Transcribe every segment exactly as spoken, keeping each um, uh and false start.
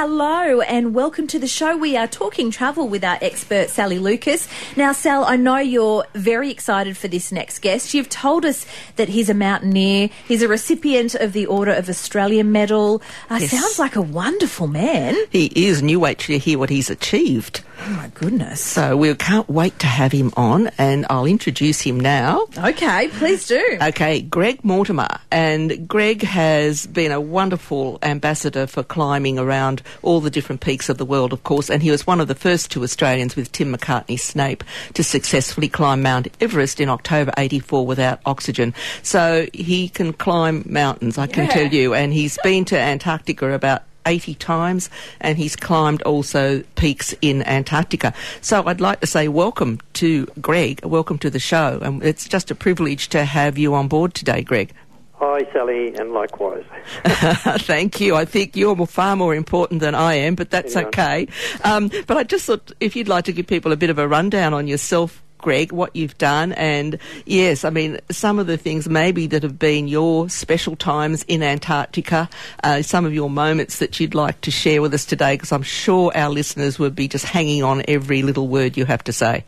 hello and welcome to the show. We are talking travel with our expert, Sally Lucas. Now, Sal, I know you're very excited for this next guest. You've told us that he's a mountaineer. He's a recipient of the Order of Australia Medal. Uh, yes. Sounds like a wonderful man. He is, and you wait till you hear what he's achieved. Oh, my goodness. So we can't wait to have him on, and I'll introduce him now. Okay, please do. Okay, Greg Mortimer. And Greg has been a wonderful ambassador for climbing around all the different peaks of the world, of course, and he was one of the first two Australians with Tim McCartney Snape to successfully climb Mount Everest in October eighty-four without oxygen. So he can climb mountains, I can yeah. tell you, and he's been to Antarctica about eighty times, and he's climbed also peaks in Antarctica. So I'd like to say welcome to Greg, welcome to the show, and it's just a privilege to have you on board today, Greg. Hi, Sally, and likewise. Thank you. I think you're far more important than I am, but that's okay. Um, but I just thought if you'd like to give people a bit of a rundown on yourself, Greg, what you've done, and yes, I mean, some of the things maybe that have been your special times in Antarctica, uh, some of your moments that you'd like to share with us today, because I'm sure our listeners would be just hanging on every little word you have to say.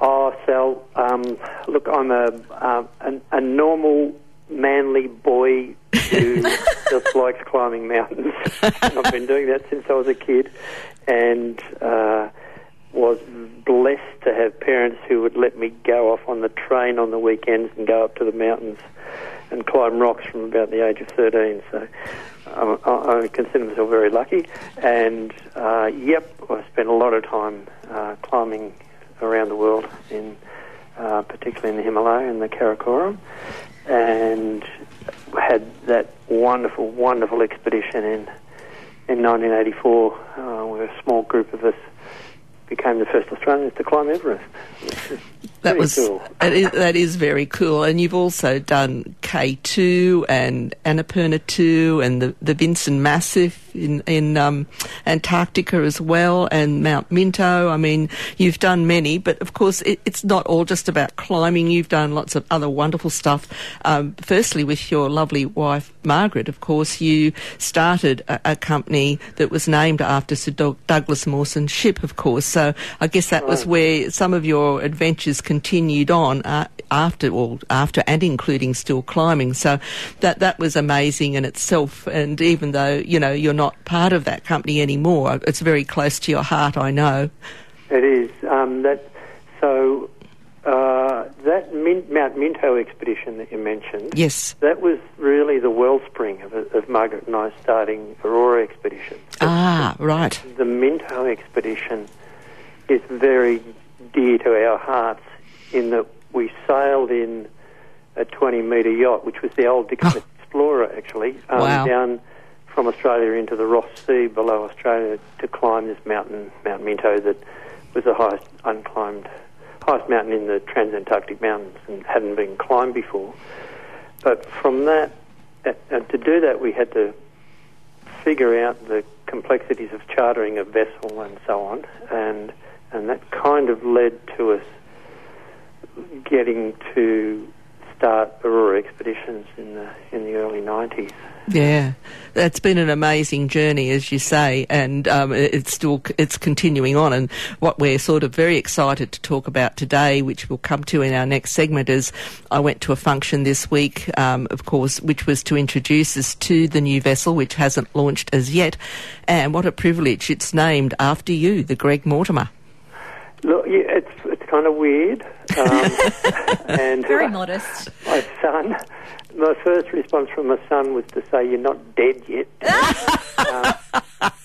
Oh, Sal, um, look, I'm a, uh, an, a normal, manly boy who just likes climbing mountains. I've been doing that since I was a kid, and uh, was blessed to have parents who would let me go off on the train on the weekends and go up to the mountains and climb rocks from about the age of thirteen. So I, I, I consider myself very lucky. And, uh, yep, I spent a lot of time uh, climbing around the world, in uh, particularly in the Himalaya and the Karakoram, and had that wonderful, wonderful expedition in, in nineteen eighty-four uh, where a small group of us became the first Australians to climb Everest. That was cool. that, is, that is very cool. And you've also done K two and Annapurna two and the, the Vinson Massif in, in um, Antarctica as well, and Mount Minto. I mean, you've done many, but of course it, it's not all just about climbing. You've done lots of other wonderful stuff. Um, firstly, with your lovely wife, Margaret, of course, you started a, a company that was named after Sir Douglas Mawson's ship, of course. So So I guess that was where some of your adventures continued on uh, after, well, after and including still climbing. So that that was amazing in itself. And even though, you know, you're not part of that company anymore, it's very close to your heart, I know. It is. Um, that so uh, that Min- Mount Minto expedition that you mentioned, yes, that was really the wellspring of, of Margaret and I starting Aurora expedition. So ah, the, right. The Minto expedition is very dear to our hearts in that we sailed in a twenty metre yacht, which was the old Dixon oh. Explorer, actually, um, wow. down from Australia into the Ross Sea below Australia to climb this mountain, Mount Minto, that was the highest unclimbed, highest mountain in the Trans-Antarctic Mountains and hadn't been climbed before. But from that, and to do that, we had to figure out the complexities of chartering a vessel and so on, and And that kind of led to us getting to start Aurora expeditions in the in the early nineties. Yeah, that's been an amazing journey, as you say, and um, it's still it's continuing on. And what we're sort of very excited to talk about today, which we'll come to in our next segment, is I went to a function this week, um, of course, which was to introduce us to the new vessel, which hasn't launched as yet. And what a privilege! It's named after you, the Greg Mortimer. Look, yeah, it's it's kind of weird. Um, and Very uh, modest. My son, my first response from my son was to say, "You're not dead yet." uh,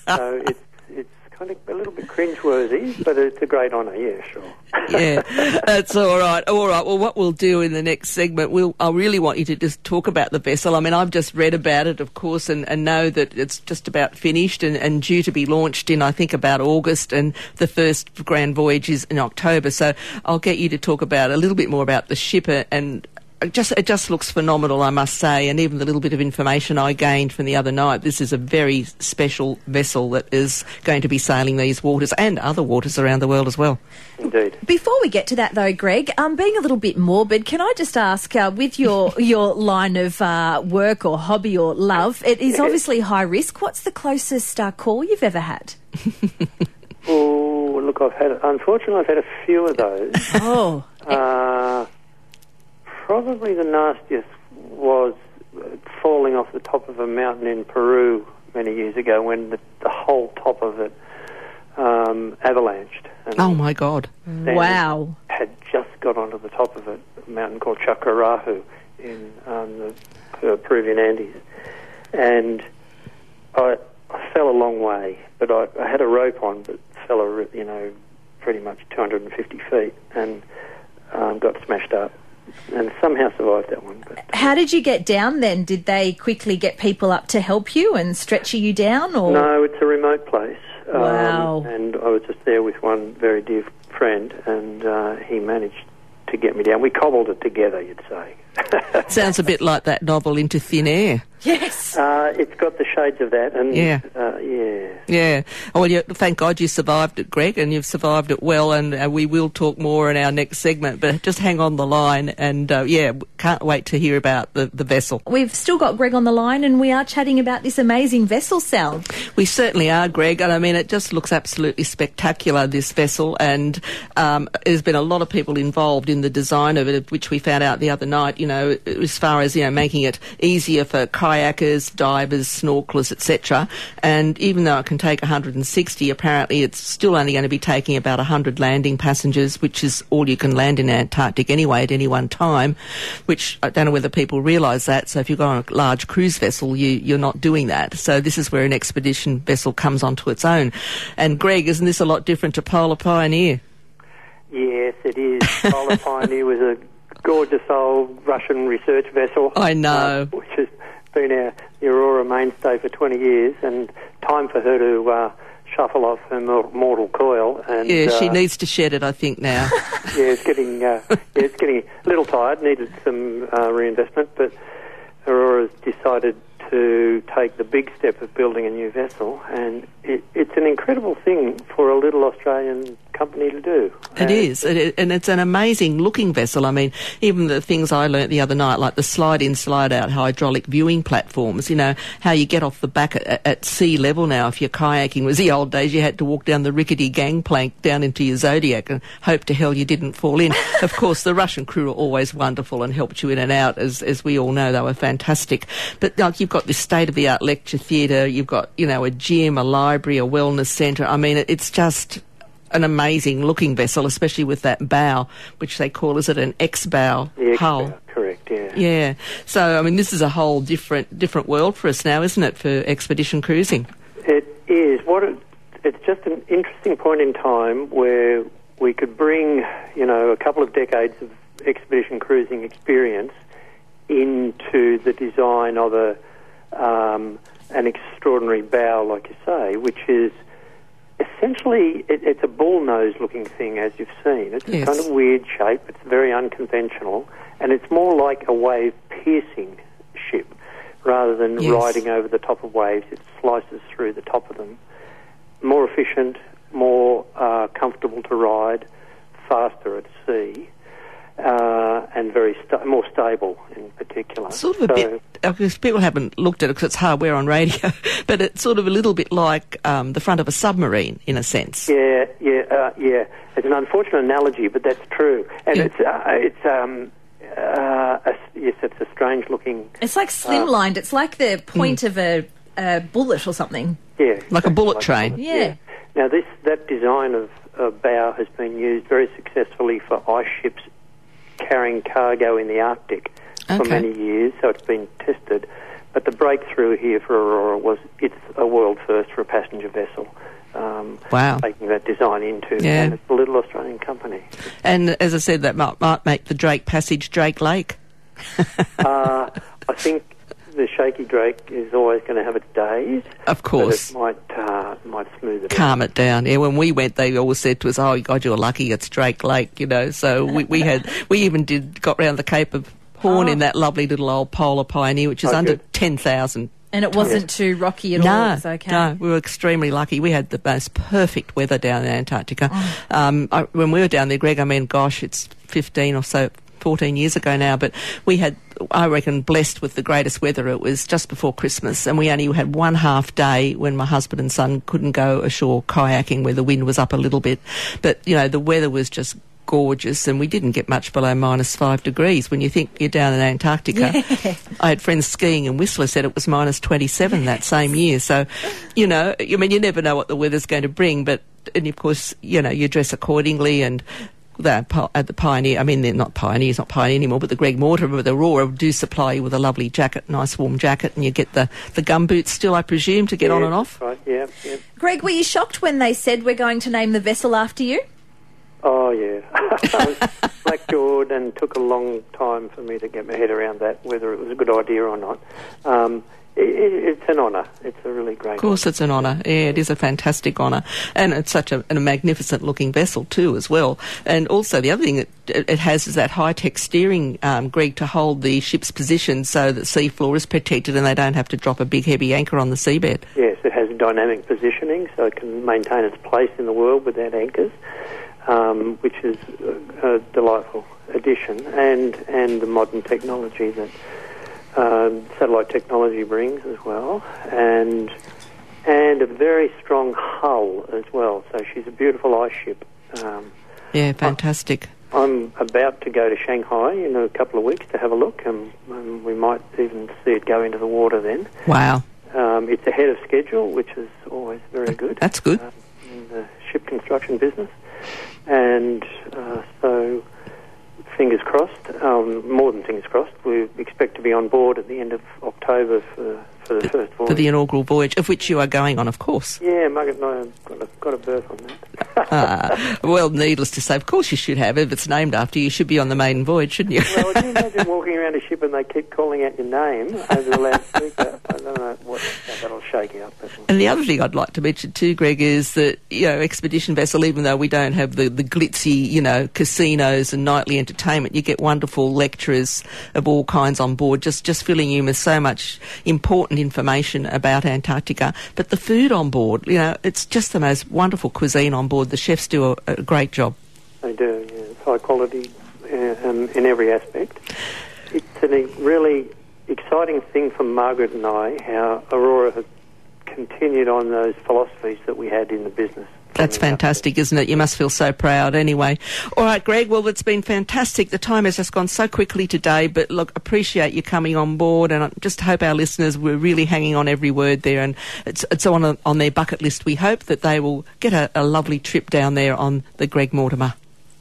so it's it's kind of a little bit cringeworthy, but it's a great honour. Yeah, sure. Yeah, that's all right. All right. Well, what we'll do in the next segment, we'll I really want you to just talk about the vessel. I mean, I've just read about it, of course, and, and know that it's just about finished and, and due to be launched in, I think, about August, and the first grand voyage is in October. So I'll get you to talk about a little bit more about the ship and just it just looks phenomenal, I must say, and even the little bit of information I gained from the other night, this is a very special vessel that is going to be sailing these waters and other waters around the world as well. Indeed. Before we get to that, though, Greg, um, being a little bit morbid, can I just ask, uh, with your, your line of uh, work or hobby or love, it is obviously high risk. What's the closest uh, call you've ever had? Oh, look, I've had, unfortunately, I've had a few of those. Oh. Uh, probably the nastiest was falling off the top of a mountain in Peru many years ago when the, the whole top of it um, avalanched. And oh, my God. Wow. Had just got onto the top of it, a mountain called Chakarahu in um, the uh, Peruvian Andes. And I, I fell a long way, but I, I had a rope on, but fell, a, you know, pretty much two hundred fifty feet and um, got smashed up. And somehow survived that one. But how did you get down then? Did they quickly get people up to help you and stretch you down? Or no, it's a remote place. Wow. Um, and I was just there with one very dear friend, and uh, he managed to get me down. We cobbled it together, you'd say. Sounds a bit like that novel Into Thin Air. Yes. Uh, it's got the shades of that. And, yeah. Uh, yeah. Yeah. Oh, well, you, thank God you survived it, Greg, and you've survived it well, and uh, we will talk more in our next segment, but just hang on the line and, uh, yeah, can't wait to hear about the, the vessel. We've still got Greg on the line and we are chatting about this amazing vessel, Sal. We certainly are, Greg, and I mean, it just looks absolutely spectacular, this vessel, and um, there's been a lot of people involved in the design of it, which we found out the other night, you know, as far as, you know, making it easier for kayakers, divers, snorkelers, et cetera. And even though it can take one hundred sixty, apparently it's still only going to be taking about one hundred landing passengers, which is all you can land in Antarctic anyway at any one time, which I don't know whether people realise that. So if you go on a large cruise vessel, you, you're not doing that. So this is where an expedition vessel comes onto its own. And Greg, isn't this a lot different to Polar Pioneer? Yes, it is. Polar Pioneer was a gorgeous old Russian research vessel. I know. Uh, which is been our, the Aurora mainstay for twenty years, and time for her to uh, shuffle off her mortal coil. And, yeah, she uh, needs to shed it, I think, now. Yeah, it's getting uh, yeah, it's getting a little tired, needed some uh, reinvestment, but Aurora's decided to take the big step of building a new vessel, and it, it's an incredible thing for a little Australian company to do. It is, and it's an amazing looking vessel. I mean, even the things I learnt the other night, like the slide-in, slide-out hydraulic viewing platforms, you know, how you get off the back at, at sea level now. If you're kayaking, it was the old days, you had to walk down the rickety gangplank down into your Zodiac and hope to hell you didn't fall in. Of course, the Russian crew are always wonderful and helped you in and out, as, as we all know. They were fantastic. But like, you've got this state-of-the-art lecture theatre, you've got, you know, a gym, a library, a wellness centre. I mean, it, it's just an amazing-looking vessel, especially with that bow, which they call, is it an X bow hull? Bow, correct, yeah. Yeah. So, I mean, this is a whole different different world for us now, isn't it, for expedition cruising? It is. What it, it's just an interesting point in time where we could bring, you know, a couple of decades of expedition cruising experience into the design of a um, an extraordinary bow, like you say, which is essentially, it, it's a bullnose-looking thing, as you've seen. It's yes. a kind of weird shape. It's very unconventional, and it's more like a wave-piercing ship rather than yes. riding over the top of waves. It slices through the top of them. More efficient, more uh, comfortable to ride, faster at sea, uh, and very sta- more stable in particular. Sort of a so, bit. Because people haven't looked at it because it's hard, we're on radio, but it's sort of a little bit like um, the front of a submarine in a sense. Yeah, yeah, uh, yeah. It's an unfortunate analogy, but that's true. And yeah. it's uh, it's um, uh, a, yes, it's a strange looking. It's like slimlined. Uh, it's like the point mm. of a, a bullet or something. Yeah, exactly. Like a bullet like train. A bullet. Yeah. yeah. Now this that design of uh, bow has been used very successfully for ice ships carrying cargo in the Arctic. Okay. For many years, so it's been tested. But the breakthrough here for Aurora was it's a world first for a passenger vessel. Um, wow. Taking that design into yeah. and it's a little Australian company. And as I said, that might, might make the Drake Passage Drake Lake. uh, I think the shaky Drake is always going to have its days. Of course. But it might, uh, might smooth it Calm out. it down. Yeah, when we went, they always said to us, oh, God, you're lucky, it's Drake Lake, you know. So we, we had, we even did, got round the Cape of Horn oh. in that lovely little old Polar Pioneer, which is okay. under ten thousand. And it wasn't yes. too rocky at no, all? It was okay. No, we were extremely lucky. We had the most perfect weather down in Antarctica. Oh. Um, I, when we were down there, Greg, I mean, gosh, it's fifteen or so, fourteen years ago now, but we had, I reckon, blessed with the greatest weather. It was just before Christmas, and we only had one half day when my husband and son couldn't go ashore kayaking where the wind was up a little bit. But, you know, the weather was just gorgeous, and we didn't get much below minus five degrees. When you think you're down in Antarctica, yeah. I had friends skiing in Whistler said it was minus twenty-seven yes. that same year. So, you know, I mean, you never know what the weather's going to bring, but, and of course, you know, you dress accordingly. And the, at the Pioneer, I mean, they're not Pioneers, not Pioneer anymore, but the Greg Mortimer, the Aurora, do supply you with a lovely jacket, nice warm jacket, and you get the, the gum boots still, I presume, to get yeah, on and off. Right, yeah, yeah. Greg, were you shocked when they said we're going to name the vessel after you? Oh, yeah. I was black-jawed, and took a long time for me to get my head around that, whether it was a good idea or not. Um, it, it, it's an honour. It's a really great honour. Of course, it's an honour. Yeah, it is a fantastic honour. And it's such a, a magnificent-looking vessel, too, as well. And also, the other thing it, it has is that high-tech steering, um, Greg, to hold the ship's position so that seafloor is protected and they don't have to drop a big, heavy anchor on the seabed. Yes, it has dynamic positioning, so it can maintain its place in the world without anchors. Um, which is a, a delightful addition, and and the modern technology that um, satellite technology brings as well, and and a very strong hull as well. So she's a beautiful ice ship. Um, yeah, fantastic. I, I'm about to go to Shanghai in a couple of weeks to have a look, and, and we might even see it go into the water then. Wow. Um, it's ahead of schedule, which is always very good. That's good. Um, in the ship construction business. And uh, so, fingers crossed, um, more than fingers crossed, we expect to be on board at the end of October for, for the, the first voyage. For the inaugural voyage, of which you are going on, of course. Yeah, Margaret and I have got a, got a berth on that. uh, well, needless to say, of course you should have. If it's named after you, you should be on the maiden voyage, shouldn't you? Well, I do imagine walking around a ship and they keep calling out your name over the loudspeaker. I don't know what, that'll shake you up. And the other thing I'd like to mention too, Greg, is that, you know, expedition vessel, even though we don't have the, the glitzy, you know, casinos and nightly entertainment, you get wonderful lecturers of all kinds on board, just, just filling you with so much important information about Antarctica. But the food on board, you know, it's just the most wonderful cuisine on board. The chefs do a, a great job. They do, yeah. It's high quality um, in every aspect. It's a really exciting thing for Margaret and I, how Aurora has continued on those philosophies that we had in the business. That's fantastic, isn't it? You must feel so proud anyway. All right, Greg, well, it's been fantastic. The time has just gone so quickly today, but, look, appreciate you coming on board, and I just hope our listeners were really hanging on every word there, and it's it's on a, on their bucket list. We hope that they will get a, a lovely trip down there on the Greg Mortimer.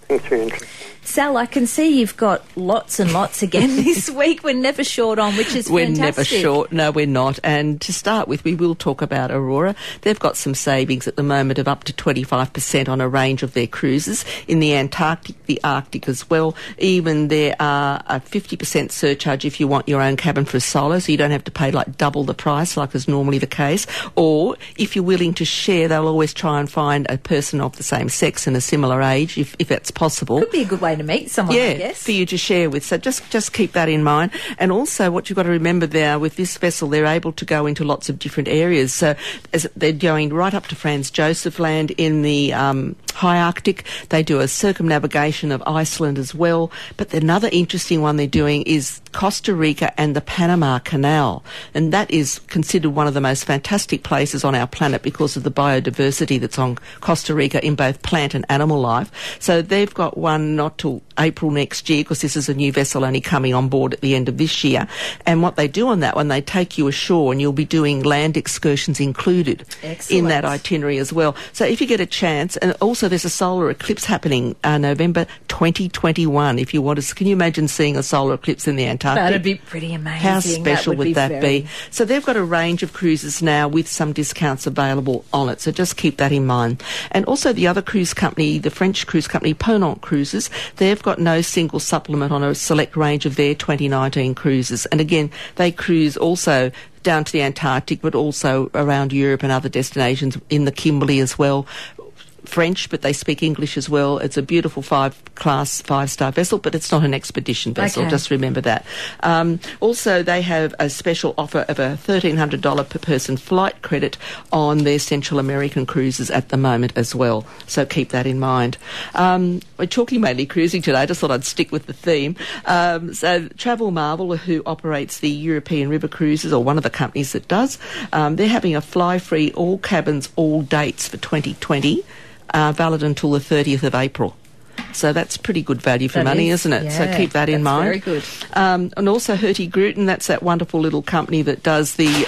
Thanks for your interest. Sal, I can see you've got lots and lots again this week. We're never short on, which is we're fantastic. We're never short. No, we're not. And to start with, we will talk about Aurora. They've got some savings at the moment of up to twenty-five percent on a range of their cruises in the Antarctic, the Arctic as well. Even there are a fifty percent surcharge if you want your own cabin for a solo, so you don't have to pay like double the price like is normally the case. Or if you're willing to share, they'll always try and find a person of the same sex and a similar age if, if that's possible. Could be a good way to meet someone, yeah, I guess. For you to share with. So just, just keep that in mind. And also what you've got to remember there, with this vessel, they're able to go into lots of different areas. So as they're going right up to Franz Josef Land in the um, High Arctic. They do a circumnavigation of Iceland as well. But another interesting one they're doing is Costa Rica and the Panama Canal. And that is considered one of the most fantastic places on our planet because of the biodiversity that's on Costa Rica in both plant and animal life. So they've got one not till April next year, because this is a new vessel only coming on board at the end of this year. And what they do on that one, they take you ashore, and you'll be doing land excursions included Excellent. In that itinerary as well. So if you get a chance, and also there's a solar eclipse happening uh, November twenty twenty-one. If you want to, can you imagine seeing a solar eclipse in the Antarctic? That'd be pretty amazing. How special that would, would be that very... be? So they've got a range of cruises now with some discounts available on it. So just keep that in mind. And also the other cruise company, the French cruise company, Ponant Cruises, they've got no single supplement on a select range of their twenty nineteen cruises. And again, they cruise also down to the Antarctic, but also around Europe and other destinations in the Kimberley as well. French, but they speak English as well. It's a beautiful five-class, five-star vessel, but it's not an expedition vessel. Okay. Just remember that. Um, also, they have a special offer of a thirteen hundred dollars per person flight credit on their Central American cruises at the moment as well. So keep that in mind. Um, we're talking mainly cruising today. I just thought I'd stick with the theme. Um, so Travel Marvel, who operates the European River Cruises, or one of the companies that does, um, they're having a fly-free, all cabins, all dates for twenty twenty. Uh, valid until the thirtieth of April. So that's pretty good value for that money, is, isn't it? Yeah, so keep that in mind. Very good. Um, and also Hertie Groeten, that's that wonderful little company that does the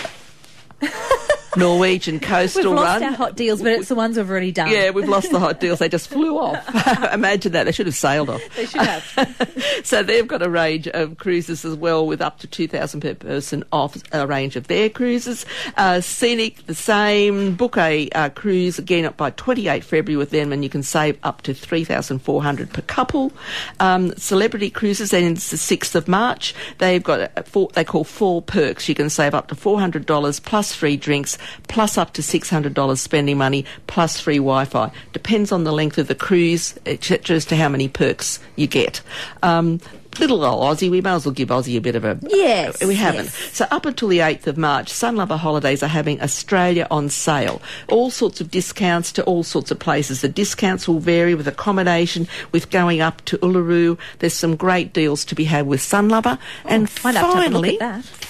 Norwegian Coastal Run. We've lost our hot deals, but it's the ones we've already done. Yeah, we've lost the hot deals. They just flew off. Imagine that. They should have sailed off. They should have. So they've got a range of cruises as well, with up to two thousand per person off a range of their cruises. Uh, Scenic, the same. Book a uh, cruise, again, up by the twenty-eighth of February with them, and you can save up to three thousand four hundred dollars per couple. Um, celebrity Cruises, then it's the sixth of March. They've got a four, they call four perks. You can save up to four hundred dollars plus free drinks, plus up to six hundred dollars spending money, plus free Wi-Fi. Depends on the length of the cruise, et cetera, as to how many perks you get. Um, little old Aussie, we may as well give Aussie a bit of a... Yes. Uh, we haven't. Yes. So up until the eighth of March, Sunlover Holidays are having Australia on sale. All sorts of discounts to all sorts of places. The discounts will vary with accommodation, with going up to Uluru. There's some great deals to be had with Sunlover. Oh, and finally,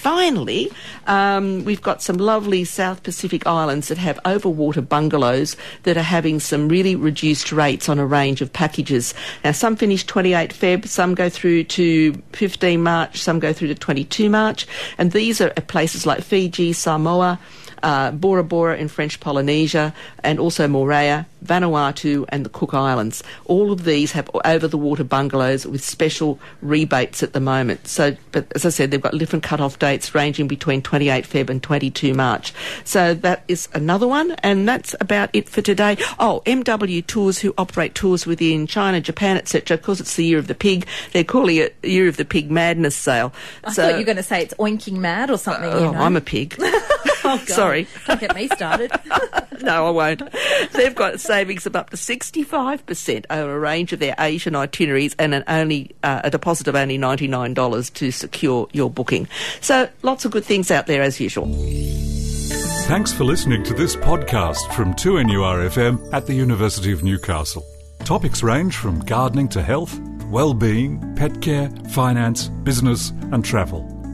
finally, um, we've got some lovely South Pacific islands that have overwater bungalows that are having some really reduced rates on a range of packages. Now, some finish the twenty-eighth of February, some go through to to the fifteenth of March, some go through to the twenty-second of March, and these are at places like Fiji, Samoa, uh, Bora Bora in French Polynesia, and also Moorea, Vanuatu and the Cook Islands. All of these have over-the-water bungalows with special rebates at the moment. So, but as I said, they've got different cut-off dates ranging between the twenty-eighth of February and the twenty-second of March. So that is another one, and that's about it for today. Oh, M W Tours, who operate tours within China, Japan, et cetera, because it's the Year of the Pig, they're calling it Year of the Pig Madness Sale. I so, thought you were going to say it's oinking mad or something. Uh, oh, you know? I'm a pig. Oh, God. Sorry. Don't get me started. No, I won't. They've got savings of up to sixty-five percent over a range of their Asian itineraries, and an only uh, a deposit of only ninety-nine dollars to secure your booking. So lots of good things out there as usual. Thanks for listening to this podcast from two N U R F M at the University of Newcastle. Topics range from gardening to health, well-being, pet care, finance, business and travel.